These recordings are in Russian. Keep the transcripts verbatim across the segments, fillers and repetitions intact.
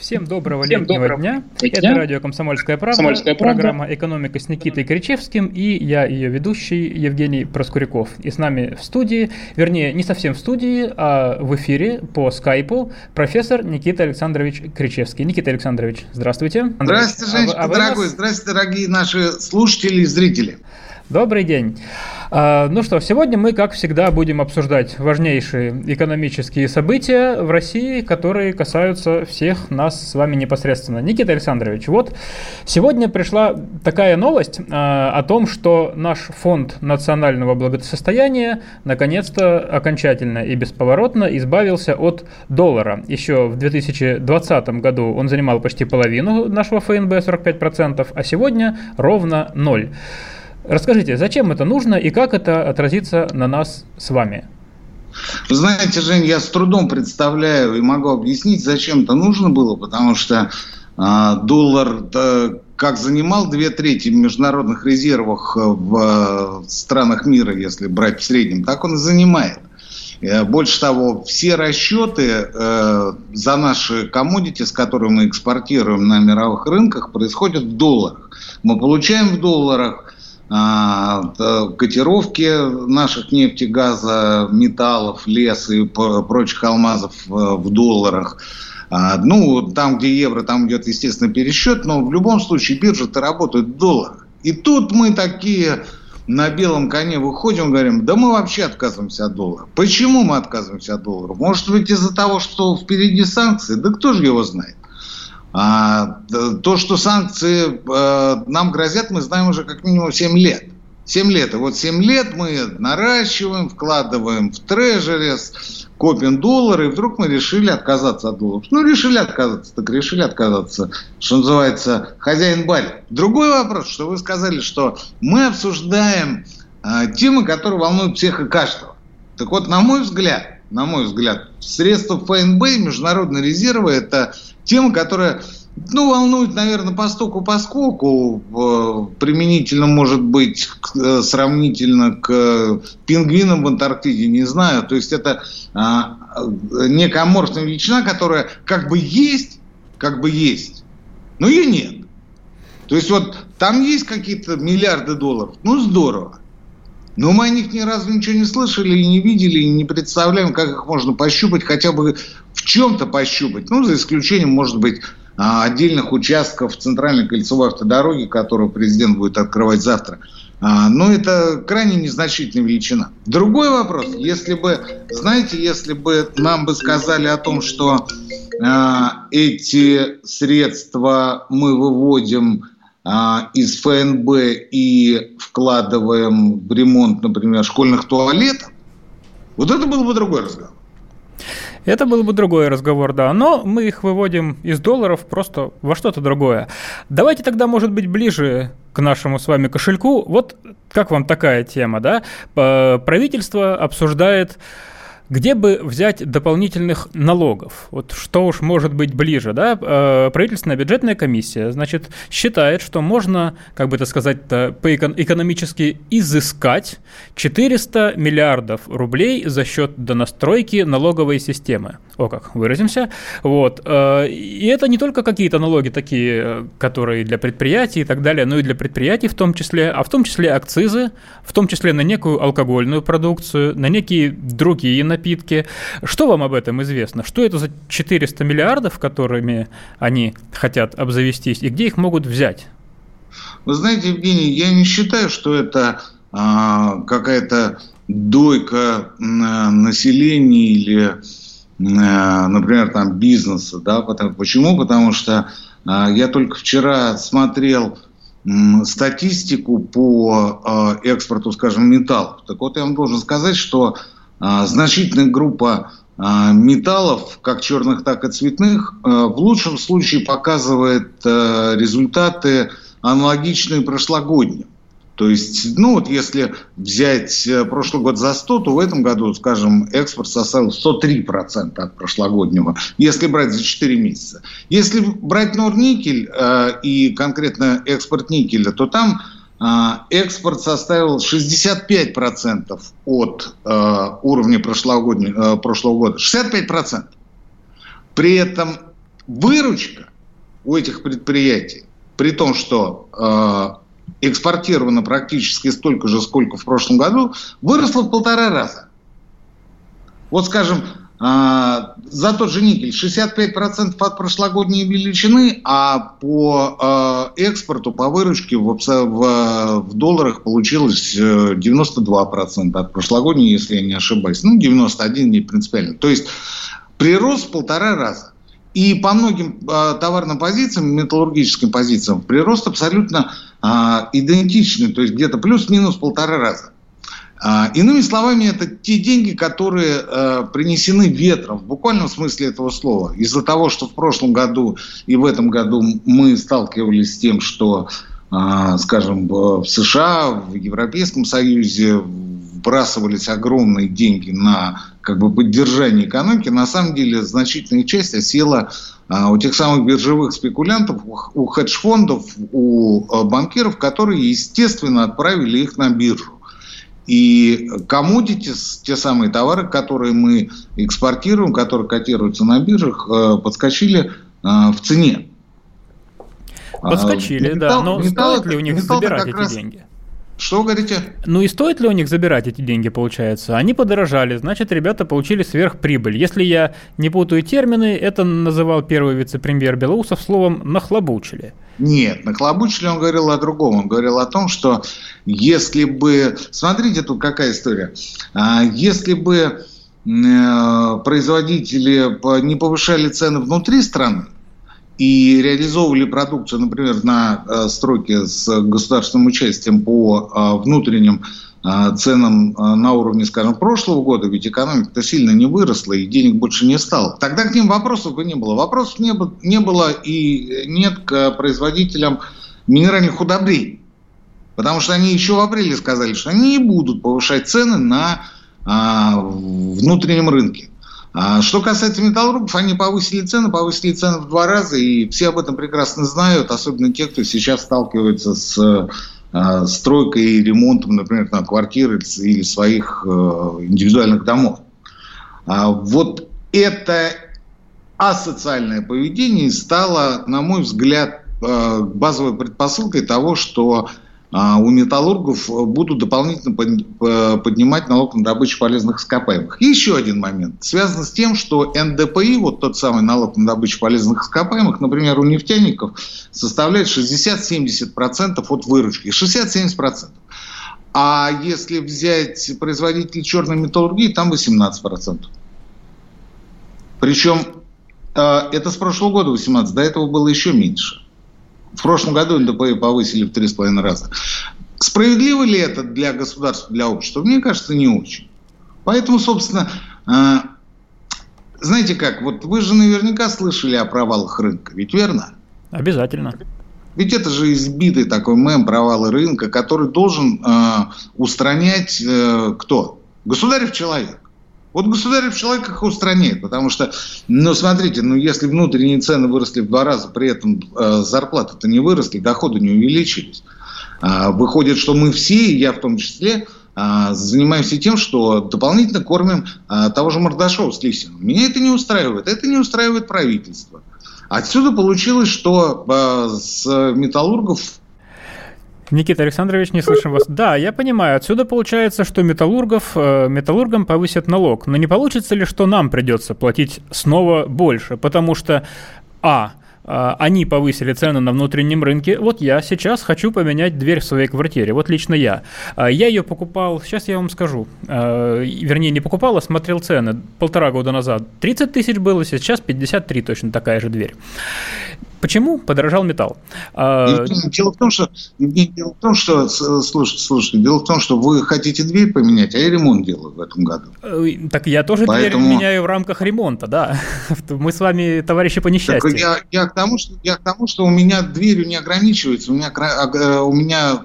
Всем доброго Всем летнего доброго. дня. Это радио «Комсомольская правда», «Комсомольская программа правда. «Экономика» с Никитой Кричевским, и я, ее ведущий, Евгений Проскуряков. И с нами в студии, вернее, не совсем в студии, а в эфире по скайпу профессор Никита Александрович Кричевский. Никита Александрович, здравствуйте. Здравствуйте, Женечка, а вы, а дорогой, нас... здравствуйте, дорогие наши слушатели и зрители. Добрый день. Ну что, сегодня мы, как всегда, будем обсуждать важнейшие экономические события в России, которые касаются всех нас с вами непосредственно. Никита Александрович, вот сегодня пришла такая новость о том, что наш фонд национального благосостояния наконец-то окончательно и бесповоротно избавился от доллара. Еще в две тысячи двадцатом году он занимал почти половину нашего эф эн бэ, сорок пять процентов, а сегодня ровно ноль. Расскажите, зачем это нужно и как это отразится на нас с вами? Вы знаете, Жень, я с трудом представляю и могу объяснить, зачем это нужно было, потому что э, доллар, э, как занимал две трети в международных резервах в э, странах мира, если брать в среднем, так он и занимает. Э, больше того, все расчеты э, за наши коммодити, с которыми мы экспортируем на мировых рынках, происходят в долларах. Мы получаем в долларах котировки наших нефти, газа, металлов, леса и прочих алмазов в долларах. Ну, там, где евро, там идет, естественно, пересчет, но в любом случае биржа-то работает в долларах. И тут мы такие на белом коне выходим и говорим, да мы вообще отказываемся от доллара. Почему мы отказываемся от доллара? Может быть, из-за того, что впереди санкции? Да кто же его знает? А, то, что санкции э, нам грозят, мы знаем уже как минимум семь лет. семь лет. И вот семь лет мы наращиваем, вкладываем в трежерис, копим доллары, и вдруг мы решили отказаться от доллара. Ну, решили отказаться, так решили отказаться. Что называется, хозяин балит. Другой вопрос, что вы сказали, что мы обсуждаем э, темы, которые волнуют всех и каждого. Так вот, на мой взгляд, на мой взгляд, средства эф эн бэ и международные резервы – это тема, которая, ну, волнует, наверное, постольку-поскольку, применительно, может быть, к, сравнительно к пингвинам в Антарктиде, не знаю. То есть это а, некая аморфная величина, которая как бы есть, как бы есть, но ее нет. То есть вот там есть какие-то миллиарды долларов, ну, здорово. Но мы о них ни разу ничего не слышали и не видели, и не представляем, как их можно пощупать, хотя бы в чем-то пощупать. Ну, за исключением, может быть, отдельных участков центральной кольцевой автодороги, которую президент будет открывать завтра. Но это крайне незначительная величина. Другой вопрос. Если бы, знаете, если бы нам бы сказали о том, что эти средства мы выводим из эф эн бэ и вкладываем в ремонт, например, школьных туалетов, вот это был бы другой разговор. Это был бы другой разговор, да. Но мы их выводим из долларов просто во что-то другое. Давайте тогда, может быть, ближе к нашему с вами кошельку. Вот как вам такая тема, да? Правительство обсуждает, где бы взять дополнительных налогов? Вот что уж может быть ближе, да? Правительственная бюджетная комиссия, значит, считает, что можно, как бы это сказать-то, экономически изыскать четыреста миллиардов рублей за счет донастройки налоговой системы. О, как выразимся. Вот. И это не только какие-то налоги такие, которые для предприятий и так далее, но и для предприятий в том числе, а в том числе акцизы, в том числе на некую алкогольную продукцию, на некие другие напитки. Напитки. Что вам об этом известно? Что это за четыреста миллиардов, которыми они хотят обзавестись, и где их могут взять? Вы знаете, Евгений, я не считаю, что это а, какая-то дойка а, населения или, а, например, там, бизнеса. Да? Потому, почему? Потому что а, я только вчера смотрел м, статистику по а, экспорту, скажем, металлов. Так вот, я вам должен сказать, что значительная группа металлов, как черных, так и цветных, в лучшем случае показывает результаты аналогичные прошлогодним. То есть, ну вот если взять прошлый год за сто, то в этом году, скажем, экспорт составил сто три процента от прошлогоднего, если брать за четыре месяца. Если брать Норникель э, и конкретно экспорт никеля, то там э, экспорт составил шестьдесят пять процентов от э, уровня прошлогоднего, э, прошлого года. шестьдесят пять процентов. При этом выручка у этих предприятий, при том, что... Э, экспортировано практически столько же, сколько в прошлом году, выросло в полтора раза. Вот, скажем, э, за тот же никель шестьдесят пять процентов от прошлогодней величины, а по э, экспорту, по выручке в, в, в долларах получилось девяносто два процента от прошлогодней, если я не ошибаюсь. Ну, девяносто один процент не принципиально. То есть прирост в полтора раза. И по многим э, товарным позициям, металлургическим позициям, прирост абсолютно э, идентичный, то есть где-то плюс-минус полтора раза. Э, иными словами, это те деньги, которые э, принесены ветром, в буквальном смысле этого слова. Из-за того, что в прошлом году и в этом году мы сталкивались с тем, что, э, скажем, в США, в Европейском Союзе вбрасывались огромные деньги на... как бы поддержание экономики, на самом деле значительная часть осела а, у тех самых биржевых спекулянтов, у хедж-фондов, у а, банкиров, которые, естественно, отправили их на биржу. И commodities, те самые товары, которые мы экспортируем, которые котируются на биржах, а, подскочили а, в цене. Подскочили, а, металл, да, но металл, стоит ли у них забирать эти раз... деньги? Что вы говорите? Ну и стоит ли у них забирать эти деньги, получается? Они подорожали, значит, ребята получили сверхприбыль. Если я не путаю термины, это называл первый вице-премьер Белоусов словом «нахлобучили». Нет, нахлобучили он говорил о другом. Он говорил о том, что если бы... Смотрите, тут какая история. Если бы производители не повышали цены внутри страны, и реализовывали продукцию, например, на э, стройке с государственным участием по э, внутренним э, ценам э, на уровне, скажем, прошлого года, ведь экономика-то сильно не выросла и денег больше не стало. Тогда к ним вопросов бы не было. Вопросов не, бы, не было и нет к производителям минеральных удобрений. Потому что они еще в апреле сказали, что они не будут повышать цены на э, внутреннем рынке. Что касается металлургов, они повысили цены, повысили цены в два раза, и все об этом прекрасно знают, особенно те, кто сейчас сталкивается с э, стройкой и ремонтом, например, там, квартир или своих э, индивидуальных домов. А вот это асоциальное поведение стало, на мой взгляд, э, базовой предпосылкой того, что у металлургов будут дополнительно поднимать налог на добычу полезных ископаемых. И еще один момент. Связан с тем, что эн дэ пэ и, вот тот самый налог на добычу полезных ископаемых, например, у нефтяников составляет шестьдесят-семьдесят процентов от выручки. шестьдесят-семьдесят процентов. А если взять производителей черной металлургии, там восемнадцать процентов. Причем это с прошлого года восемнадцать процентов, до этого было еще меньше. В прошлом году эн дэ пэ и повысили в три с половиной раза. Справедливо ли это для государства, для общества? Мне кажется, не очень. Поэтому, собственно, знаете как, вот вы же наверняка слышали о провалах рынка, ведь верно? Обязательно. Ведь это же избитый такой мем провалы рынка, который должен устранять кто? Государев человек. Вот государев человек их устраняет, потому что, ну, смотрите, ну, если внутренние цены выросли в два раза, при этом э, зарплаты-то не выросли, доходы не увеличились. Э, выходит, что мы все, я в том числе, э, занимаемся тем, что дополнительно кормим э, того же Мордашова с Лисиным. Меня это не устраивает, это не устраивает правительство. Отсюда получилось, что э, с металлургов... Никита Александрович, не слышим вас. Да, я понимаю. Отсюда получается, что металлургов, металлургам повысят налог. Но не получится ли, что нам придется платить снова больше? Потому что, а, они повысили цены на внутреннем рынке. Вот я сейчас хочу поменять дверь в своей квартире. Вот лично я. Я ее покупал, сейчас я вам скажу. Вернее, не покупал, а смотрел цены. Полтора года назад тридцать тысяч было, сейчас пятьдесят три точно такая же дверь. Почему подорожал металл? Дело в том, что, дело в том, что слушайте, слушайте, дело в том, что вы хотите дверь поменять, а я ремонт делаю в этом году. Так я тоже Поэтому... дверь меняю в рамках ремонта, да. Мы с вами товарищи по несчастью. Я, я, к тому, что, я к тому, что у меня дверью не ограничивается, у меня, у меня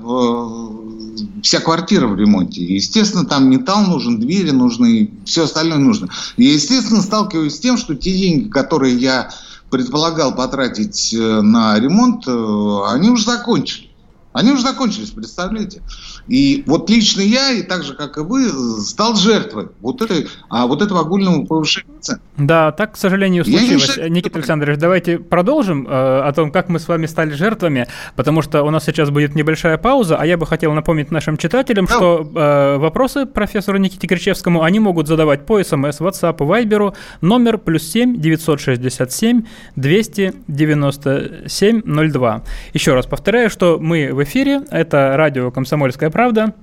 вся квартира в ремонте. И, естественно, там металл нужен, двери нужны, и все остальное нужно. И, естественно, сталкиваюсь с тем, что те деньги, которые я предполагал потратить на ремонт, они уже закончились. Они уже закончились, представляете? И вот лично я, и так же, как и вы, стал жертвой вот, этой, а вот этого огульного повышения цен. Да, так, к сожалению, случилось. Никита Александрович, давайте продолжим э, о том, как мы с вами стали жертвами, потому что у нас сейчас будет небольшая пауза, а я бы хотел напомнить нашим читателям, да. что э, вопросы профессору Никите Кричевскому они могут задавать по СМС, WhatsApp, Viber, номер плюс семь девятьсот шестьдесят семь двести девяносто семь ноль два. Еще раз повторяю, что мы в эфире, это радио «Комсомольская правда».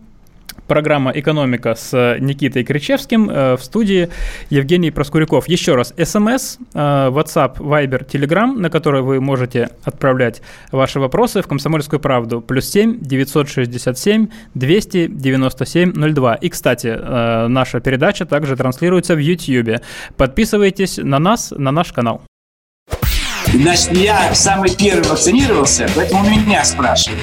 Программа «Экономика» с Никитой Кричевским. В студии Евгений Проскуряков. Еще раз, СМС, WhatsApp, Viber, Telegram, на которые вы можете отправлять ваши вопросы в «Комсомольскую правду». плюс семь девятьсот шестьдесят семь двести девяносто семь ноль два. И, кстати, наша передача также транслируется в YouTube. Подписывайтесь на нас, на наш канал. Значит, я самый первый вакцинировался, поэтому меня спрашивают.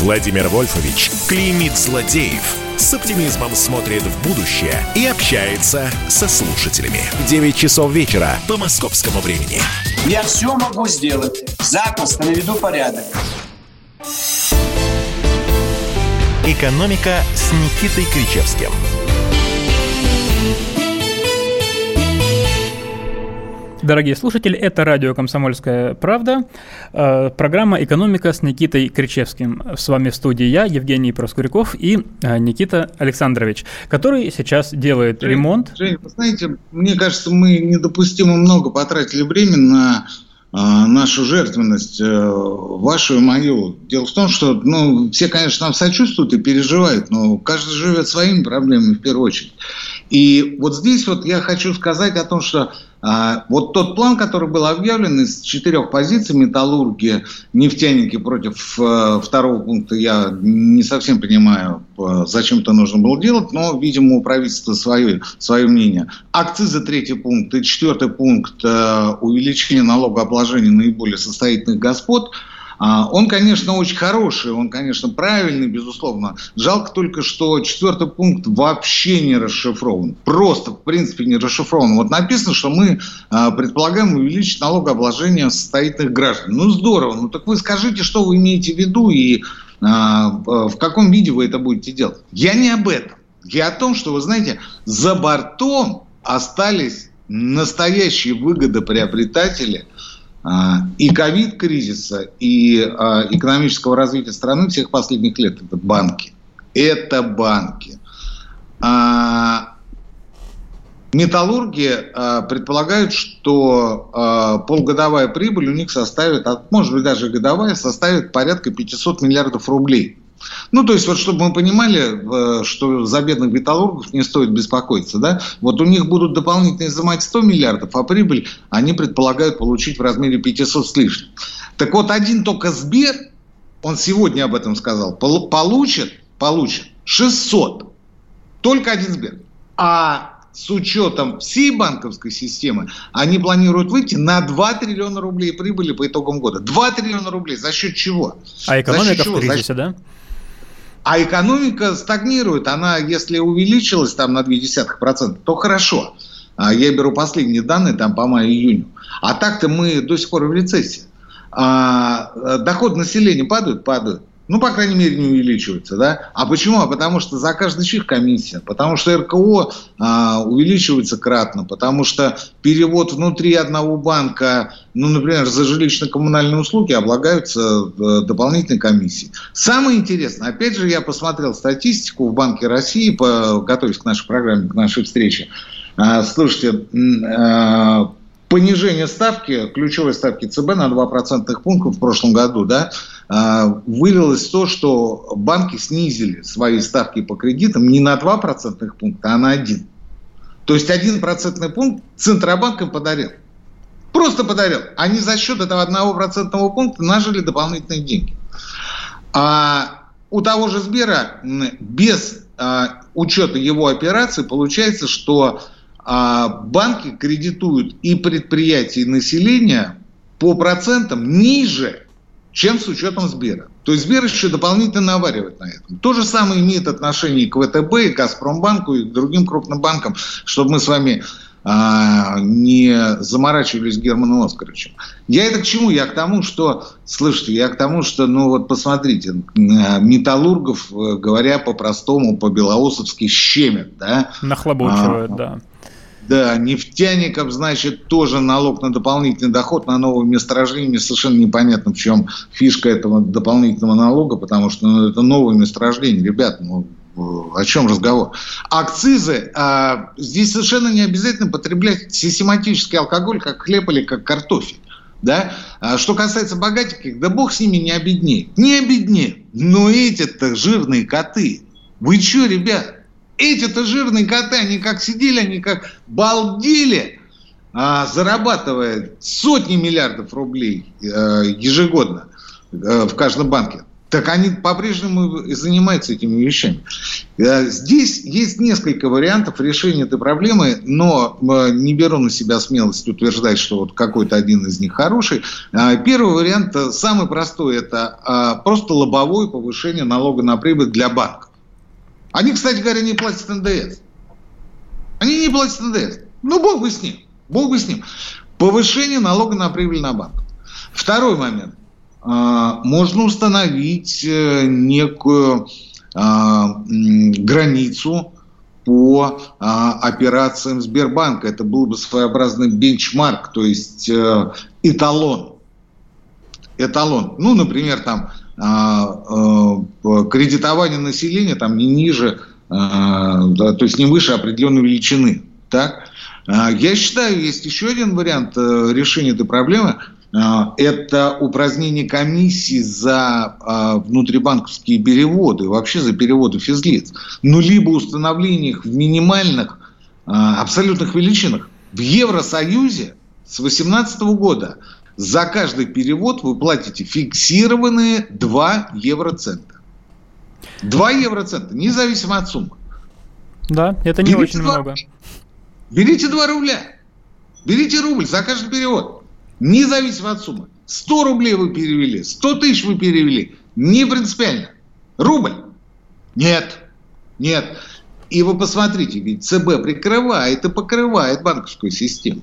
Владимир Вольфович клеймит злодеев, с оптимизмом смотрит в будущее и общается со слушателями. девять часов вечера по московскому времени. Я все могу сделать. Запуск наведу порядок. «Экономика» с Никитой Кричевским. Дорогие слушатели, это радио «Комсомольская правда», программа «Экономика» с Никитой Кричевским. С вами в студии я, Евгений Проскуряков, и Никита Александрович, который сейчас делает Жень, ремонт. Жень, вы знаете, мне кажется, мы недопустимо много потратили времени на нашу жертвенность, вашу и мою. Дело в том, что ну, все, конечно, нам сочувствуют и переживают, но каждый живет своими проблемами в первую очередь. И вот здесь вот я хочу сказать о том, что а, вот тот план, который был объявлен из четырех позиций: металлурги, нефтяники против а, второго пункта, я не совсем понимаю, а, зачем это нужно было делать, но, видимо, у правительства свое, свое мнение. Акцизы — третий пункт, и четвертый пункт а, увеличение налогообложения наиболее состоятельных господ. Он, конечно, очень хороший, он, конечно, правильный, безусловно. Жалко только, что четвертый пункт вообще не расшифрован. Просто, в принципе, не расшифрован. Вот написано, что мы предполагаем увеличить налогообложение состоятельных граждан. Ну, здорово. Ну, так вы скажите, что вы имеете в виду и а, в каком виде вы это будете делать. Я не об этом. Я о том, что, вы знаете, за бортом остались настоящие выгодоприобретатели и ковид-кризиса, и экономического развития страны всех последних лет. Это банки. Это банки. Металлурги предполагают, что полугодовая прибыль у них составит, а может быть даже годовая, составит порядка пятьсот миллиардов рублей. Ну, то есть, вот чтобы мы понимали, что за бедных металлургов не стоит беспокоиться, да, вот у них будут дополнительно изымать сто миллиардов, а прибыль они предполагают получить в размере пятьсот с лишним. Так вот, один только СБЕР, он сегодня об этом сказал, получит, получит шестьсот. Только один СБЕР. А с учетом всей банковской системы они планируют выйти на два триллиона рублей прибыли по итогам года. два триллиона рублей. За счет чего? А экономика в кризисе, да? А экономика стагнирует. Она, если увеличилась там на ноль целых две десятых процента, то хорошо. Я беру последние данные там по маю-июню. А так-то мы до сих пор в рецессии. Доходы населения падают, падают. Ну, по крайней мере, не увеличиваются. Да? А почему? А потому что за каждый чих комиссия. Потому что РКО а, увеличивается кратно. Потому что перевод внутри одного банка, ну, например, за жилищно-коммунальные услуги облагаются дополнительной комиссией. Самое интересное, опять же, я посмотрел статистику в Банке России, по, готовясь к нашей программе, к нашей встрече. А, слушайте, а, понижение ставки, ключевой ставки ЦБ на два процентных пункта в прошлом году, да, вылилось в то, что банки снизили свои ставки по кредитам не на два процентных пункта, а на один. То есть один процентный пункт Центробанк им подарил. Просто подарил. Они за счет этого одного процентного пункта нажили дополнительные деньги. А у того же Сбера без а, учета его операций получается, что а, банки кредитуют и предприятия, и население по процентам ниже, чем с учетом Сбера. То есть Сбер еще дополнительно наваривает на этом. То же самое имеет отношение и к ВТБ, и к Аспромбанку, и к другим крупным банкам, чтобы мы с вами а, не заморачивались Германом Оскаровичем. Я это к чему? Я к тому, что, слышите, я к тому, что, ну вот посмотрите, металлургов, говоря по-простому, по-белоусовски, щемят, да? Нахлобучивают, а, да. Да, нефтяников, значит, тоже налог на дополнительный доход на новые месторождения. Совершенно непонятно, в чем фишка этого дополнительного налога, потому что ну, это новые месторождения. Ребят, ну, о чем разговор? Акцизы. А, здесь совершенно не обязательно потреблять систематический алкоголь, как хлеб или как картофель. Да? А что касается богатеньких, да бог с ними не обеднеет. Не обеднеет. Но эти-то жирные коты. Вы что, ребят? Эти-то жирные коты, они как сидели, они как балдели, а, зарабатывая сотни миллиардов рублей а, ежегодно а, в каждом банке. Так они по-прежнему и занимаются этими вещами. А, здесь есть несколько вариантов решения этой проблемы, но а, не беру на себя смелость утверждать, что вот какой-то один из них хороший. А, первый вариант, самый простой, это а, просто лобовое повышение налога на прибыль для банков. Они, кстати говоря, не платят эн дэ эс. Они не платят эн дэ эс. Ну, бог бы с ним. Бог бы с ним. Повышение налога на прибыль на банк. Второй момент. Можно установить некую границу по операциям Сбербанка. Это был бы своеобразный бенчмарк, то есть эталон. Эталон. Ну, например, там... кредитование населения там не ниже, то есть не выше определенной величины. Так? Я считаю, есть еще один вариант решения этой проблемы. Это упразднение комиссии за внутрибанковские переводы, вообще за переводы физлиц. Ну, либо установление их в минимальных абсолютных величинах. В Евросоюзе с две тысячи восемнадцатого года за каждый перевод вы платите фиксированные два евроцента. два евроцента, независимо от суммы. Да, это не берите очень два, много. Берите два рубля. Берите рубль за каждый перевод. Независимо от суммы. сто рублей вы перевели, сто тысяч вы перевели. Не принципиально. Рубль? Нет. Нет. И вы посмотрите, ведь ЦБ прикрывает и покрывает банковскую систему.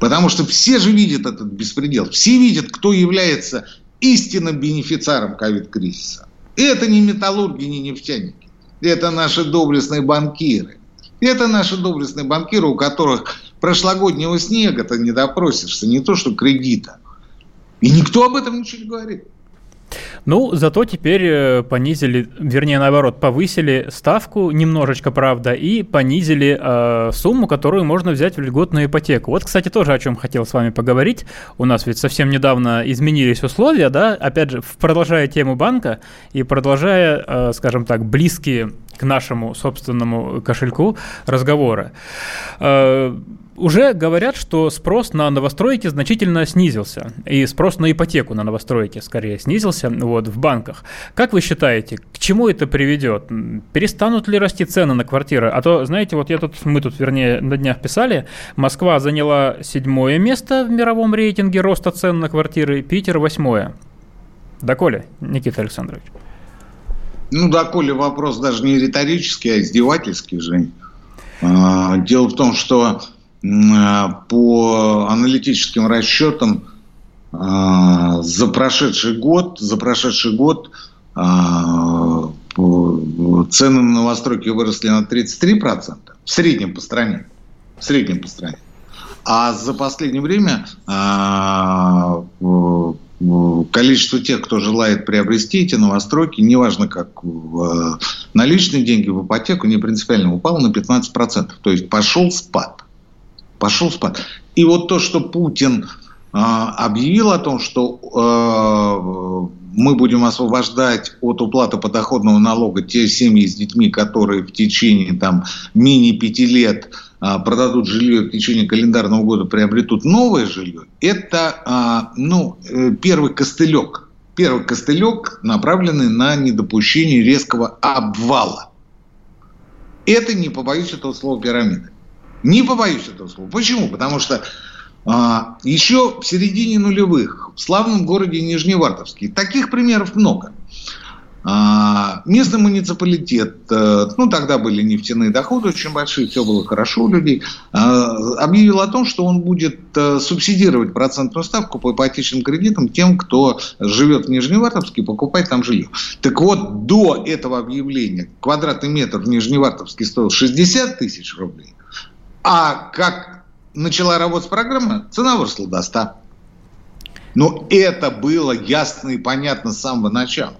Потому что все же видят этот беспредел. Все видят, кто является истинным бенефициаром ковид-кризиса. Это не металлурги, не нефтяники. Это наши доблестные банкиры. Это наши доблестные банкиры, у которых прошлогоднего снега ты не допросишься, не то что кредита. И никто об этом ничего не говорит. Ну, зато теперь понизили, вернее, наоборот, повысили ставку немножечко, правда, и понизили э, сумму, которую можно взять в льготную ипотеку. Вот, кстати, тоже о чем хотел с вами поговорить. У нас ведь совсем недавно изменились условия, да, опять же, продолжая тему банка и продолжая, э, скажем так, близкие к нашему собственному кошельку разговоры. Э, Уже говорят, что спрос на новостройки значительно снизился. И спрос на ипотеку на новостройки скорее снизился вот, в банках. Как вы считаете, к чему это приведет? Перестанут ли расти цены на квартиры? А то, знаете, вот я тут, мы тут, вернее, на днях писали, Москва заняла седьмое место в мировом рейтинге роста цен на квартиры, Питер восьмое. Доколе, Никита Александрович? Ну, доколе вопрос даже не риторический, а издевательский же. Дело в том, что по аналитическим расчетам за прошедший год, за прошедший год цены на новостройки выросли на тридцать три процента в среднем по стране. В среднем по стране. А за последнее время количество тех, кто желает приобрести эти новостройки, неважно как в наличные деньги, в ипотеку, не принципиально, упало на пятнадцать процентов. То есть пошел спад. Пошел спад. И вот то, что Путин э, объявил о том, что э, мы будем освобождать от уплаты подоходного налога те семьи с детьми, которые в течение там, мини-пяти лет продадут жилье, в течение календарного года приобретут новое жилье, это ну, первый костылек. Первый костылек, направленный на недопущение резкого обвала. Это, не побоюсь этого слова, пирамида. Не побоюсь этого слова. Почему? Потому что а, еще в середине нулевых в славном городе Нижневартовске таких примеров много. А, местный муниципалитет, а, ну тогда были нефтяные доходы очень большие, все было хорошо у людей, а, объявил о том, что он будет а, субсидировать процентную ставку по ипотечным кредитам тем, кто живет в Нижневартовске и покупает там жилье. Так вот, до этого объявления квадратный метр в Нижневартовске стоил шестьдесят тысяч рублей. А как начала работать программа, цена выросла до ста. Но это было ясно и понятно с самого начала.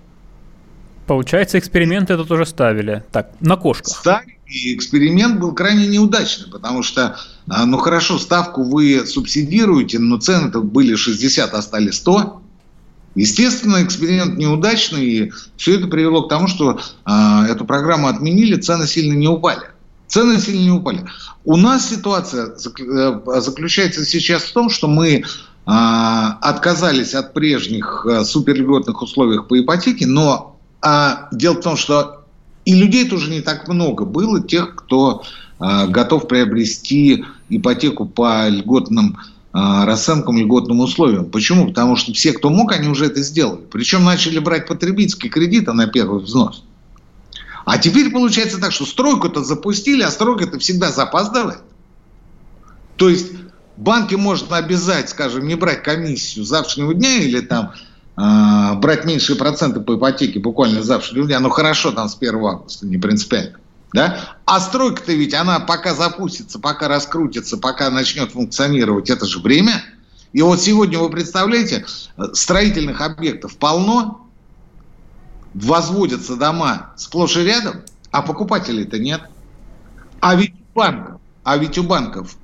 Получается, эксперимент это тоже ставили. Так, на кошках. Ставили, и эксперимент был крайне неудачный, потому что, ну хорошо, ставку вы субсидируете, но цены-то были шестьдесят, а стали сто. Естественно, эксперимент неудачный, и все это привело к тому, что э, эту программу отменили, цены сильно не упали. Цены сильно не упали. У нас ситуация заключается сейчас в том, что мы отказались от прежних суперльготных условий по ипотеке, но дело в том, что и людей тоже не так много было, тех, кто готов приобрести ипотеку по льготным расценкам, льготным условиям. Почему? Потому что все, кто мог, они уже это сделали. Причем начали брать потребительские кредиты на первый взнос. А теперь получается так, что стройку-то запустили, а стройка-то всегда запаздывает. То есть банки можно обязать, скажем, не брать комиссию завтрашнего дня или там э, брать меньшие проценты по ипотеке буквально завтрашнего дня, ну хорошо, там с первого августа, не принципиально. Да? А стройка-то ведь, она пока запустится, пока раскрутится, пока начнет функционировать, это же время. И вот сегодня, вы представляете, строительных объектов полно, возводятся дома сплошь и рядом, а покупателей-то нет. А ведь у банков, а ведь у банков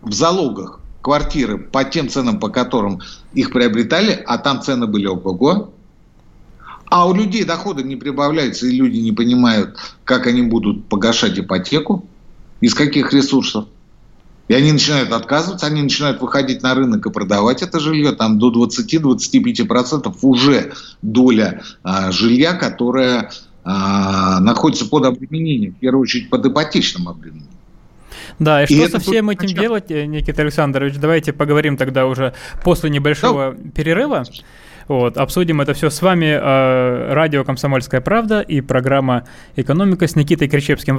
в залогах квартиры по тем ценам, по которым их приобретали, а там цены были ого-го. А у людей доходы не прибавляются, и люди не понимают, как они будут погашать ипотеку, из каких ресурсов. И они начинают отказываться, они начинают выходить на рынок и продавать это жилье. Там до двадцати-двадцати пяти процентов уже доля а, жилья, которая а, находится под обременением, в первую очередь под ипотечным обременением. Да, и, и что со всем этим начало. Делать, Никита Александрович, давайте поговорим тогда уже после небольшого да. перерыва. Вот, обсудим это все с вами. Э, радио «Комсомольская правда» и программа «Экономика» с Никитой Кричевским.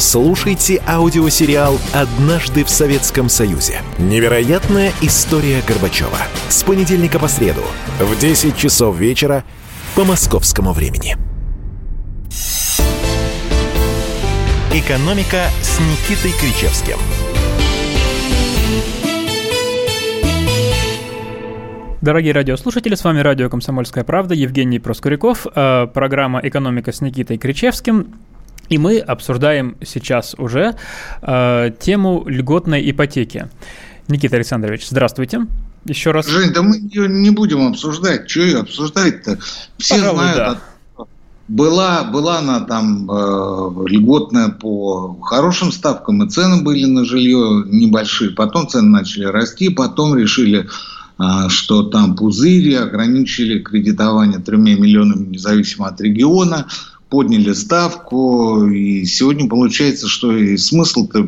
Слушайте аудиосериал «Однажды в Советском Союзе». Невероятная история Горбачева. С понедельника по среду в десять часов вечера по московскому времени. «Экономика» с Никитой Кричевским. Дорогие радиослушатели, с вами радио «Комсомольская правда», Евгений Проскуряков, программа «Экономика» с Никитой Кричевским. И мы обсуждаем сейчас уже э, тему льготной ипотеки. Никита Александрович, здравствуйте. Еще раз. Жень, да мы ее не будем обсуждать. Что ее обсуждать-то? Все Пожалуй, знают. Да. Была, была она там э, льготная по хорошим ставкам, и цены были на жилье небольшие. Потом цены начали расти, потом решили, э, что там пузыри, ограничили кредитование тремя миллионами независимо от региона. Подняли ставку, и сегодня получается, что и смысл-то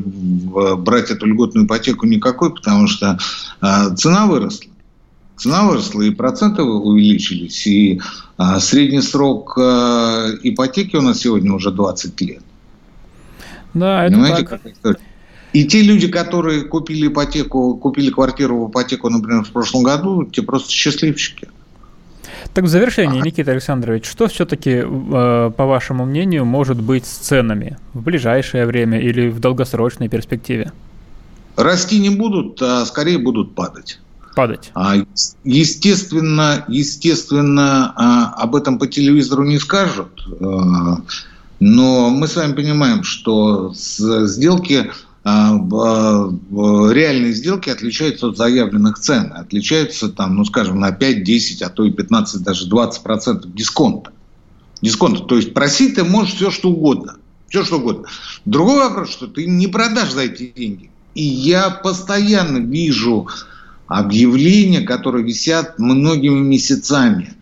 брать эту льготную ипотеку никакой, потому что э, цена выросла. Цена выросла, и проценты увеличились, и э, средний срок э, ипотеки у нас сегодня уже двадцать лет. Да, это понимаете, так. Как история? И те люди, которые купили ипотеку, купили квартиру в ипотеку, например, в прошлом году, те просто счастливчики. Так в завершение, Никита Александрович, что все-таки, по вашему мнению, может быть с ценами в ближайшее время или в долгосрочной перспективе? Расти не будут, а скорее будут падать. Падать. Естественно, естественно, об этом по телевизору не скажут, но мы с вами понимаем, что сделки, реальные сделки отличаются от заявленных цен, отличаются там, ну скажем, на пять-десять, а то и пятнадцать, даже двадцать процентов дисконта. Дисконта. То есть просить ты можешь все, что угодно. Все, что угодно. Другой вопрос, что ты не продашь за эти деньги. И я постоянно вижу объявления, которые висят многими месяцами.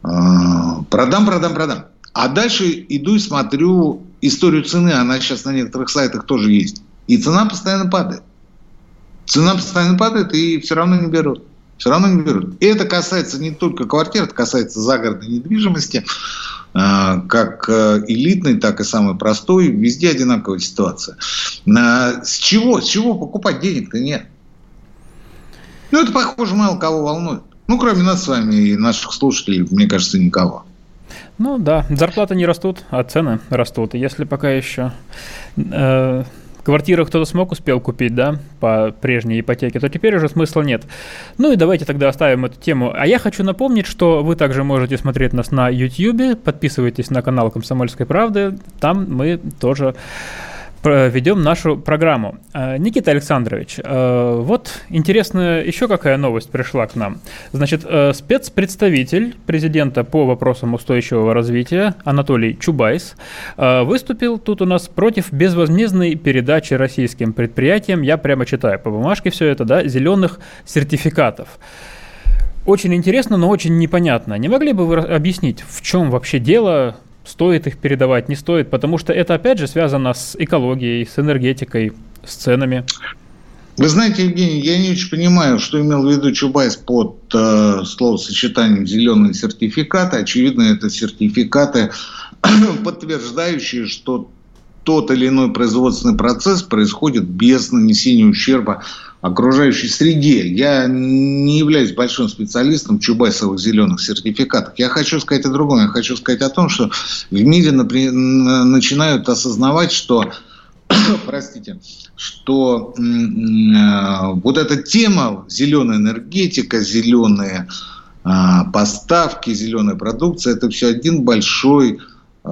Продам, продам, продам. А дальше иду и смотрю историю цены. Она сейчас на некоторых сайтах тоже есть. И цена постоянно падает. Цена постоянно падает, и все равно не берут. Все равно не берут. И это касается не только квартир, это касается загородной недвижимости, как элитной, так и самой простой. Везде одинаковая ситуация. С чего, с чего покупать денег-то нет? Ну, это, похоже, мало кого волнует. Ну, кроме нас с вами и наших слушателей, мне кажется, никого. Ну, да. Зарплаты не растут, а цены растут. И если пока еще э, квартиру кто-то смог успел купить, да, по прежней ипотеке, то теперь уже смысла нет. Ну, и давайте тогда оставим эту тему. А я хочу напомнить, что вы также можете смотреть нас на Ютьюбе. Подписывайтесь на канал «Комсомольской правды». Там мы тоже ведем нашу программу. Никита Александрович, вот интересная еще какая новость пришла к нам. Значит, спецпредставитель президента по вопросам устойчивого развития Анатолий Чубайс выступил тут у нас против безвозмездной передачи российским предприятиям, я прямо читаю по бумажке все это, да, зеленых сертификатов. Очень интересно, но очень непонятно. Не могли бы вы объяснить, в чем вообще дело? Стоит их передавать, не стоит, потому что это, опять же, связано с экологией, с энергетикой, с ценами. Вы знаете, Евгений, я не очень понимаю, что имел в виду Чубайс под э, словосочетанием «зеленые сертификаты». Очевидно, это сертификаты, подтверждающие, что тот или иной производственный процесс происходит без нанесения ущерба окружающей среде. Я не являюсь большим специалистом чубайсовых зеленых сертификатов. Я хочу сказать о другом. Я хочу сказать о том, что в мире напри- начинают осознавать, что, простите, что э, вот эта тема зеленая энергетика, зеленые э, поставки, зеленая продукция, это все один большой, э,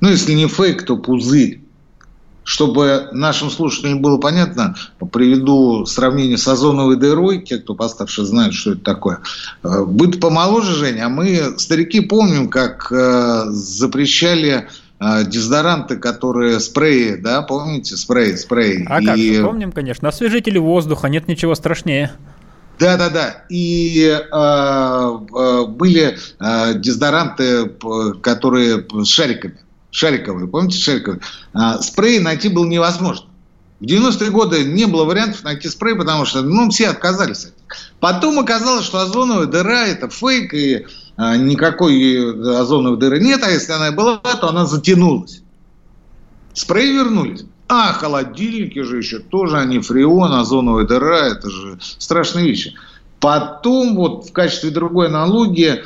ну если не фейк, то пузырь. Чтобы нашим слушателям было понятно, приведу сравнение с озоновой дырой. Те, кто постарше, знают, что это такое. Вы помоложе, Женя, а мы, старики, помним, как э, запрещали э, дезодоранты, которые спреи, да, помните, спреи, спреи. А и... как же, помним, конечно. Освежители воздуха, нет ничего страшнее. Да-да-да. И э, э, были э, дезодоранты, которые с шариками. Шариковые, помните, шариковые? А, спрей найти было невозможно. В девяностые годы не было вариантов найти спрей, потому что, ну, все отказались от них. Потом оказалось, что озоновая дыра – это фейк, и а, никакой озоновой дыры нет, а если она и была, то она затянулась. Спреи вернулись. А холодильники же еще тоже, они фреон, озоновая дыра – это же страшные вещи. Потом вот в качестве другой аналогии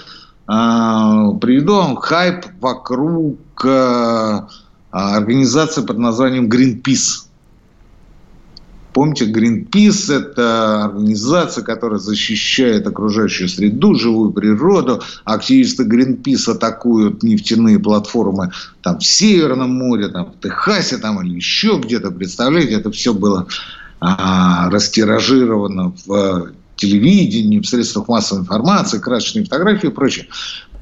а, приведу вам хайп вокруг организации под названием Greenpeace. Помните, Greenpeace – это организация, которая защищает окружающую среду, живую природу. Активисты Greenpeace атакуют нефтяные платформы там, в Северном море, там, в Техасе там, или еще где-то. Представляете, это все было а, растиражировано в телевидении, в средствах массовой информации, красочные фотографии и прочее.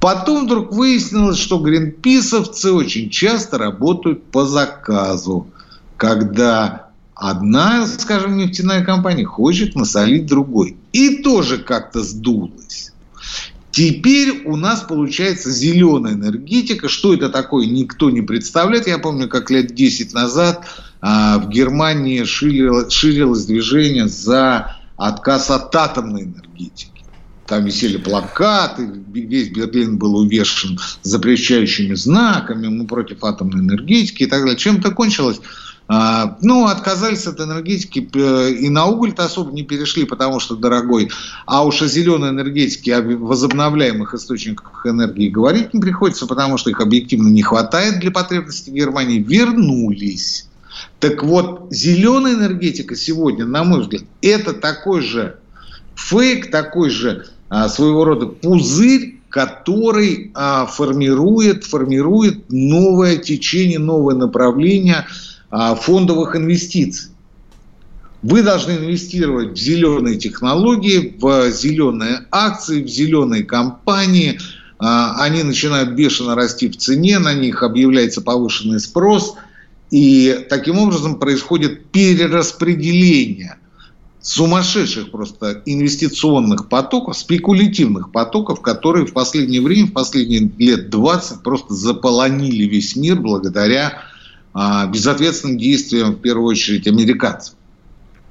Потом вдруг выяснилось, что гринписовцы очень часто работают по заказу, когда одна, скажем, нефтяная компания хочет насолить другой. И тоже как-то сдулось. Теперь у нас получается зеленая энергетика. Что это такое, никто не представляет. Я помню, как лет десять назад а, в Германии ширилось, ширилось движение за отказ от атомной энергетики. Там висели плакаты, весь Берлин был увешан запрещающими знаками, мы против атомной энергетики и так далее. Чем это кончилось? Ну, отказались от энергетики и на уголь-то особо не перешли, потому что дорогой. А уж о зеленой энергетике, о возобновляемых источниках энергии говорить не приходится, потому что их объективно не хватает для потребностей Германии. Вернулись. Так вот, зеленая энергетика сегодня, на мой взгляд, это такой же фейк, такой же а, своего рода пузырь, который а, формирует, формирует новое течение, новое направление фондовых инвестиций. Вы должны инвестировать в зеленые технологии, в зеленые акции, в зеленые компании. Они начинают бешено расти в цене, на них объявляется повышенный спрос. И таким образом происходит перераспределение сумасшедших просто инвестиционных потоков, спекулятивных потоков, которые в последнее время, в последние лет двадцать просто заполонили весь мир благодаря безответственным действиям, в первую очередь, американцев.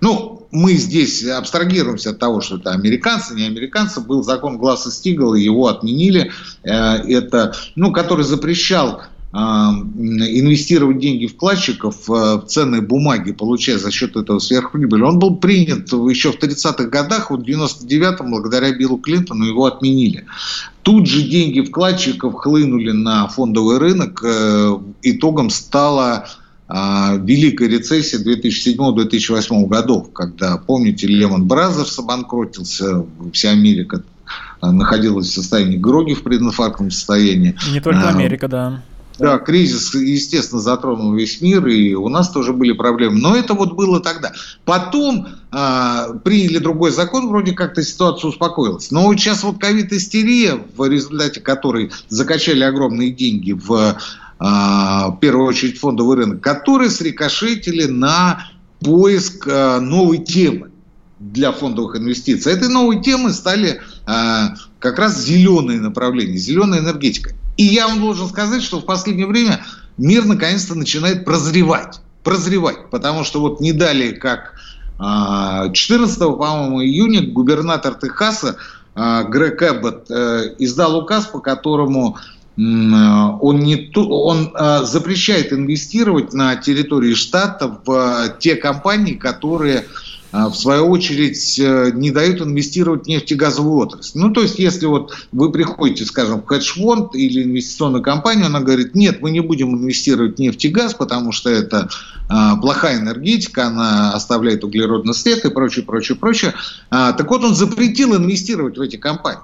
Ну, мы здесь абстрагируемся от того, что это американцы, не американцы. Был закон Гласса-Стигалла, его отменили, это, ну, который запрещал э, инвестировать деньги вкладчиков в ценные бумаги, получая за счет этого сверхприбыль. Он был принят еще в тридцатых годах, вот в девяносто девятом, благодаря Биллу Клинтону, его отменили. Тут же деньги вкладчиков хлынули на фондовый рынок. Итогом стала великая рецессия две тысячи седьмого - две тысячи восьмого годов, когда, помните, Lehman Brothers обанкротился, вся Америка находилась в состоянии гроги, в прединфарктном состоянии. Не только Америка, да. Да, кризис, естественно, затронул весь мир, и у нас тоже были проблемы. Но это вот было тогда. Потом а, приняли другой закон, вроде как-то ситуация успокоилась. Но вот сейчас вот ковид-истерия, в результате которой закачали огромные деньги в, а, в первую очередь, фондовый рынок, которые срикошетили на поиск а, новой темы для фондовых инвестиций. Этой новой темой стали а, как раз зеленые направления, зеленая энергетика. И я вам должен сказать, что в последнее время мир наконец-то начинает прозревать. Прозревать, потому что вот не далее, как четырнадцатого, по-моему, июня губернатор Техаса Грег Эбботт издал указ, по которому он, не, он запрещает инвестировать на территории штата в те компании, которые, в свою очередь, не дают инвестировать в нефтегазовую отрасль. Ну, то есть, если вот вы приходите, скажем, в хедж-фонд или инвестиционную компанию, она говорит: нет, мы не будем инвестировать в нефть и газ, потому что это а, плохая энергетика, она оставляет углеродный след и прочее, прочее, прочее. А, так вот, он запретил инвестировать в эти компании.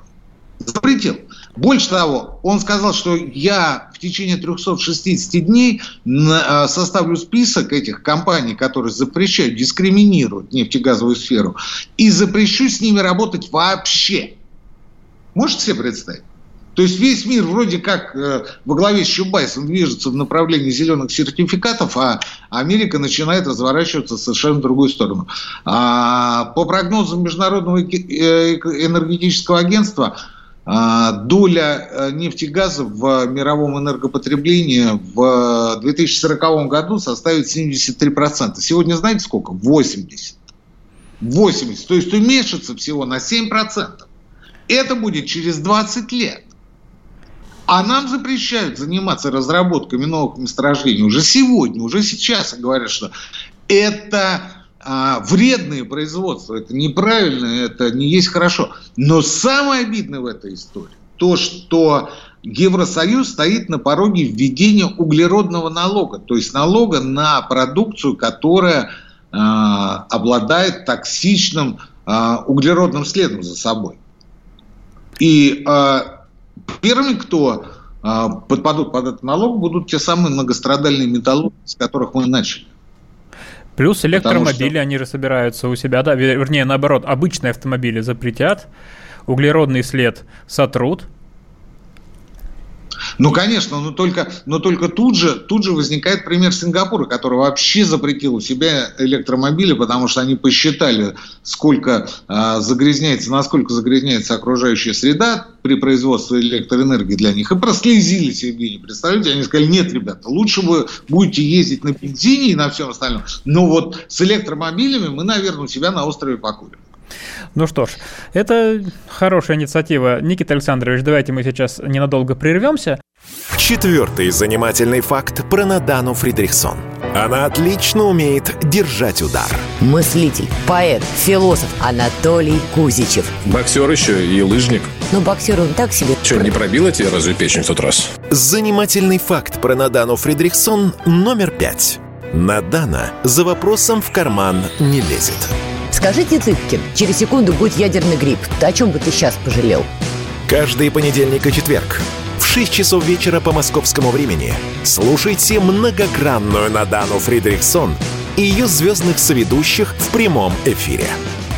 Запретил. Больше того, он сказал, что я в течение трехсот шестидесяти дней составлю список этих компаний, которые запрещают, дискриминируют нефтегазовую сферу, и запрещу с ними работать вообще. Можете себе представить? То есть весь мир вроде как во главе с Чубайсом движется в направлении зеленых сертификатов, а Америка начинает разворачиваться совершенно в другую сторону. По прогнозам Международного энергетического агентства, доля нефти и газа в мировом энергопотреблении в две тысячи сороковом году составит семьдесят три процента. Сегодня знаете сколько? восемьдесят процентов. восемьдесят процентов. То есть уменьшится всего на семь процентов. Это будет через двадцать лет. А нам запрещают заниматься разработками новых месторождений уже сегодня, уже сейчас. Говорят, что это вредные производства, это неправильно, это не есть хорошо. Но самое обидное в этой истории то, что Евросоюз стоит на пороге введения углеродного налога, то есть налога на продукцию, которая э, обладает токсичным э, углеродным следом за собой. И э, первыми, кто э, подпадут под этот налог, будут те самые многострадальные металлурги, с которых мы начали. Плюс электромобили, что... они же собираются у себя, да, вернее, наоборот, обычные автомобили запретят, углеродный след сотрут. Ну, конечно, но только, но только тут же, тут же возникает пример Сингапура, который вообще запретил у себя электромобили, потому что они посчитали, сколько э, загрязняется, насколько загрязняется окружающая среда при производстве электроэнергии для них. И прослезились, Евгений, представляете? Они сказали: нет, ребята, лучше вы будете ездить на бензине и на всем остальном, но вот с электромобилями мы, наверное, у себя на острове покурим. Ну что ж, это хорошая инициатива. Никита Александрович, давайте мы сейчас ненадолго прервемся. Четвертый занимательный факт про Надану Фридрихсон. Она отлично умеет держать удар. Мыслитель, поэт, философ Анатолий Кузичев. Боксер еще и лыжник. Но боксер он так себе. Че, не пробила тебе разве печень в тот раз? Занимательный факт про Надану Фридрихсон номер пять. Надана за вопросом в карман не лезет. Скажите, Цыпкин, через секунду будет ядерный грипп. О чем бы ты сейчас пожалел? Каждый понедельник и четверг в шесть часов вечера по московскому времени слушайте многогранную Надану Фридрихсон и ее звездных соведущих в прямом эфире.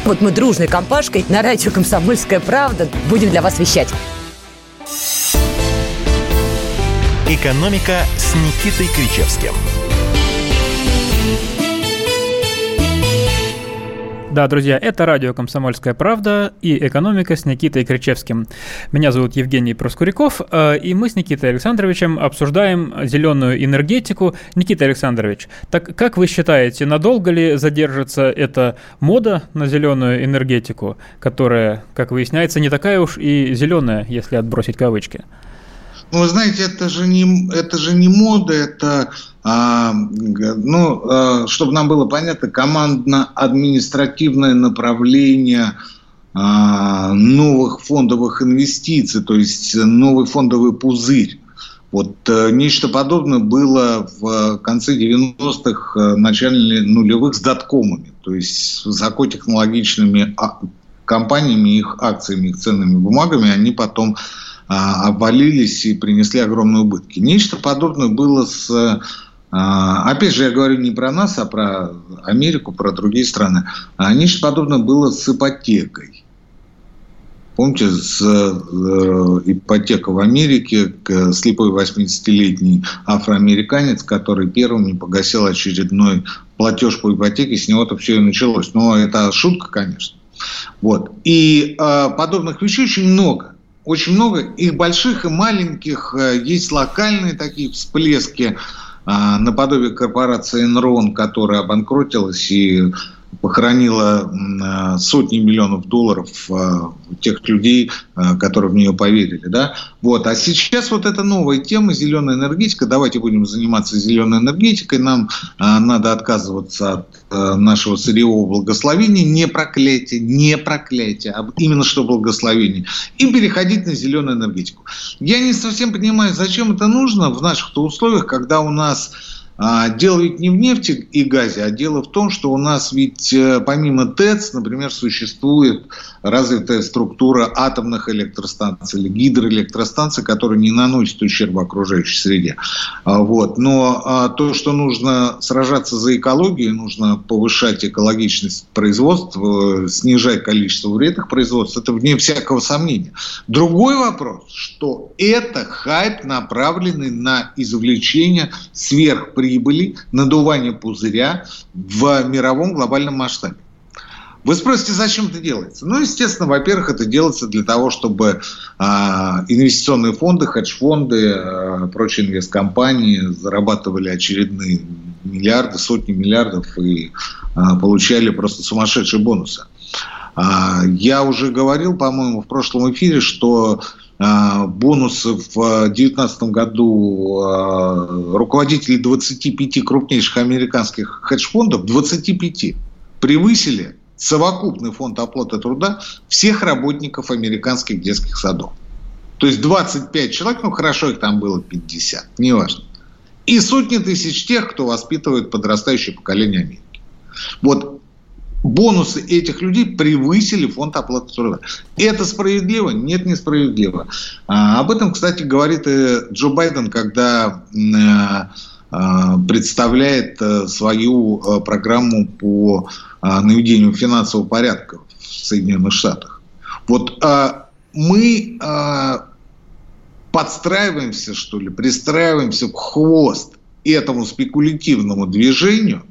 Вот мы дружной компашкой на радио «Комсомольская правда» будем для вас вещать. «Экономика» с Никитой Кричевским. Да, друзья, это радио «Комсомольская правда» и «Экономика» с Никитой Кричевским. Меня зовут Евгений Проскуряков, и мы с Никитой Александровичем обсуждаем зеленую энергетику. Никита Александрович, так как вы считаете, надолго ли задержится эта мода на зеленую энергетику, которая, как выясняется, не такая уж и зеленая, если отбросить кавычки? Ну, вы знаете, это же не, это же не мода, это, а, ну, а, чтобы нам было понятно, командно-административное направление а, новых фондовых инвестиций, то есть новый фондовый пузырь. Вот а, нечто подобное было в конце девяностых, начале нулевых с доткомами, то есть с высокотехнологичными а- компаниями, их акциями, их ценными бумагами, они потом... обвалились и принесли огромные убытки. Нечто подобное было с... Опять же, я говорю не про нас, а про Америку, про другие страны. Нечто подобное было с ипотекой. Помните, с ипотека в Америке, слепой восьмидесятилетний афроамериканец, который первым не погасил очередной платеж по ипотеке, с него-то все и началось. Но это шутка, конечно. Вот. И подобных вещей очень много. Очень много, их больших и маленьких, есть локальные такие всплески, наподобие корпорации Enron, которая обанкротилась и похоронила сотни миллионов долларов тех людей, которые в нее поверили. Да? Вот. А сейчас вот эта новая тема, зеленая энергетика. Давайте будем заниматься зеленой энергетикой. Нам надо отказываться от нашего сырьевого благословения. Не проклятие, не проклятие, а именно что благословение. И переходить на зеленую энергетику. Я не совсем понимаю, зачем это нужно в наших-то условиях, когда у нас... Дело ведь не в нефти и газе, а дело в том, что у нас ведь помимо ТЭЦ, например, существует развитая структура атомных электростанций или гидроэлектростанций, которые не наносят ущерба окружающей среде. Вот. Но то, что нужно сражаться за экологию, нужно повышать экологичность производства, снижать количество вредных производств, это вне всякого сомнения. Другой вопрос, что это хайп, направленный на извлечение сверхприбыли, прибыли, надувание пузыря в мировом глобальном масштабе. Вы спросите, зачем это делается? Ну, естественно, во-первых, это делается для того, чтобы э, инвестиционные фонды, хедж-фонды, э, прочие инвесткомпании зарабатывали очередные миллиарды, сотни миллиардов и э, получали просто сумасшедшие бонусы. Э, я уже говорил, по-моему, в прошлом эфире, что бонусы в две тысячи девятнадцатом году руководители двадцати пяти крупнейших американских хедж-фондов, двадцать пять, превысили совокупный фонд оплаты труда всех работников американских детских садов. То есть двадцать пять человек, ну хорошо, их там было пятьдесят, неважно. И сотни тысяч тех, кто воспитывает подрастающее поколение Америки. Вот. Бонусы этих людей превысили фонд оплаты труда. Это справедливо? Нет, несправедливо. А, об этом, кстати, говорит и Джо Байден, когда а, а, представляет а, свою а, программу по а, наведению финансового порядка в Соединенных Штатах. Вот а, мы а, подстраиваемся, что ли, пристраиваемся в хвост этому спекулятивному движению.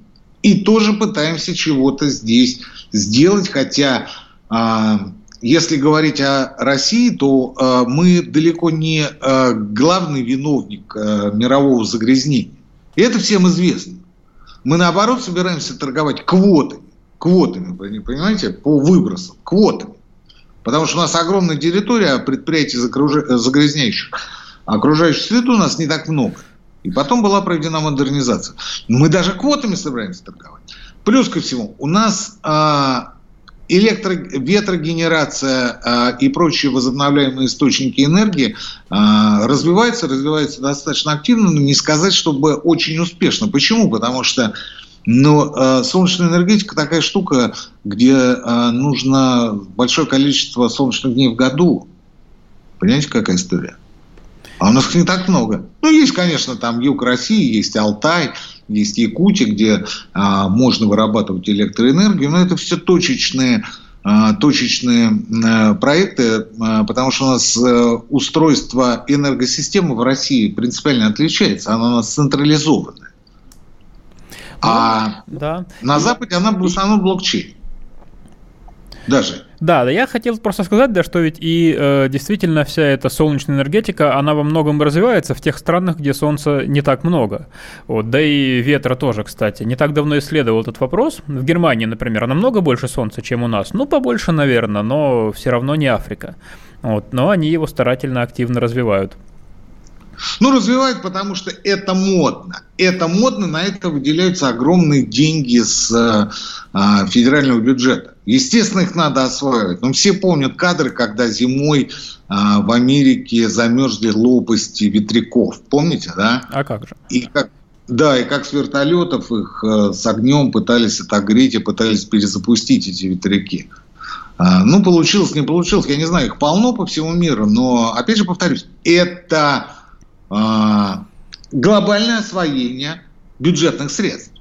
И тоже пытаемся чего-то здесь сделать, хотя, э, если говорить о России, то э, мы далеко не э, главный виновник э, мирового загрязнения. И это всем известно. Мы, наоборот, собираемся торговать квотами, квотами, понимаете, по выбросам, квотами. Потому что у нас огромная территория, а предприятий загряз... загрязняющих окружающую среду у нас не так много. И потом была проведена модернизация. Мы даже квотами собираемся торговать. Плюс ко всему, у нас а, электро, ветрогенерация а, и прочие возобновляемые источники энергии а, развиваются, развиваются достаточно активно, но не сказать, чтобы очень успешно. Почему? Потому что Но э, солнечная энергетика такая штука, где э, нужно большое количество солнечных дней в году. Понимаете, какая история? А у нас их не так много. Ну, есть, конечно, там юг России, есть Алтай, есть Якутия, где э, можно вырабатывать электроэнергию. Но это все точечные, э, точечные э, проекты, э, потому что у нас э, устройство энергосистемы в России принципиально отличается. Оно у нас централизованное. А да. на Западе она в основном блокчейн. Даже. Да, да, я хотел просто сказать, да, что ведь и э, действительно вся эта солнечная энергетика, она во многом развивается в тех странах, где солнца не так много. Вот, да и ветра тоже, кстати. Не так давно исследовал этот вопрос. В Германии, например, намного больше солнца, чем у нас. Ну, побольше, наверное, но все равно не Африка. Вот, но они его старательно, активно развивают. Ну, развивают, потому что это модно. Это модно, на это выделяются огромные деньги с э, федерального бюджета. Естественно, их надо осваивать. Но все помнят кадры, когда зимой э, в Америке замерзли лопасти ветряков. Помните, да? А как же? И как, да, и как с вертолетов их э, с огнем пытались отогреть и пытались перезапустить эти ветряки. Э, ну, получилось, не получилось. Я не знаю, их полно по всему миру. Но, опять же, повторюсь, это... глобальное освоение бюджетных средств.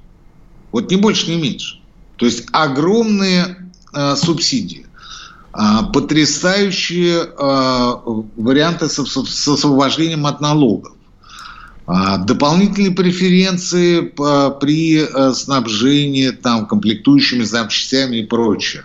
Вот ни больше, ни меньше. То есть огромные э, субсидии, э, потрясающие э, варианты с, с освобождением от налогов, э, дополнительные преференции по, при э, снабжении там, комплектующими запчастями и прочее.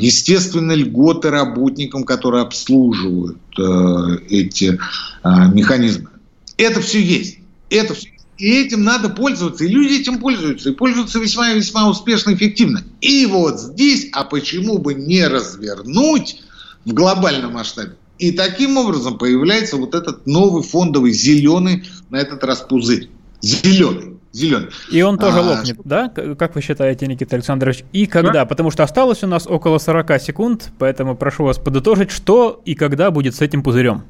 Естественно, льготы работникам, которые обслуживают э, эти э, механизмы. Это все есть. Это все. И этим надо пользоваться. И люди этим пользуются. И пользуются весьма и весьма успешно и эффективно. И вот здесь, а почему бы не развернуть в глобальном масштабе? И таким образом появляется вот этот новый фондовый зеленый, на этот раз пузырь. Зеленый. Зеленый. И он тоже а, лопнет, что... да? Как вы считаете, Никита Александрович? И когда? Да. Потому что осталось у нас около сорок секунд, поэтому прошу вас подытожить, что и когда будет с этим пузырем.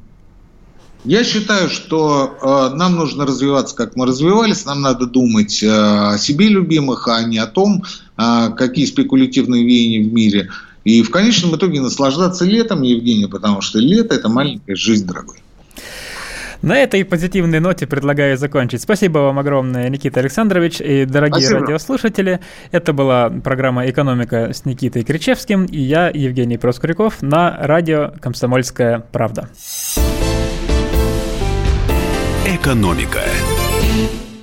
Я считаю, что э, нам нужно развиваться, как мы развивались. Нам надо думать э, о себе любимых, а не о том, э, какие спекулятивные веяния в мире. И в конечном итоге наслаждаться летом, Евгений, потому что лето – это маленькая жизнь, дорогой. На этой позитивной ноте предлагаю закончить. Спасибо вам огромное, Никита Александрович и дорогие Спасибо. радиослушатели. Это была программа «Экономика» с Никитой Кричевским и я, Евгений Проскуряков, на радио «Комсомольская правда». «Экономика».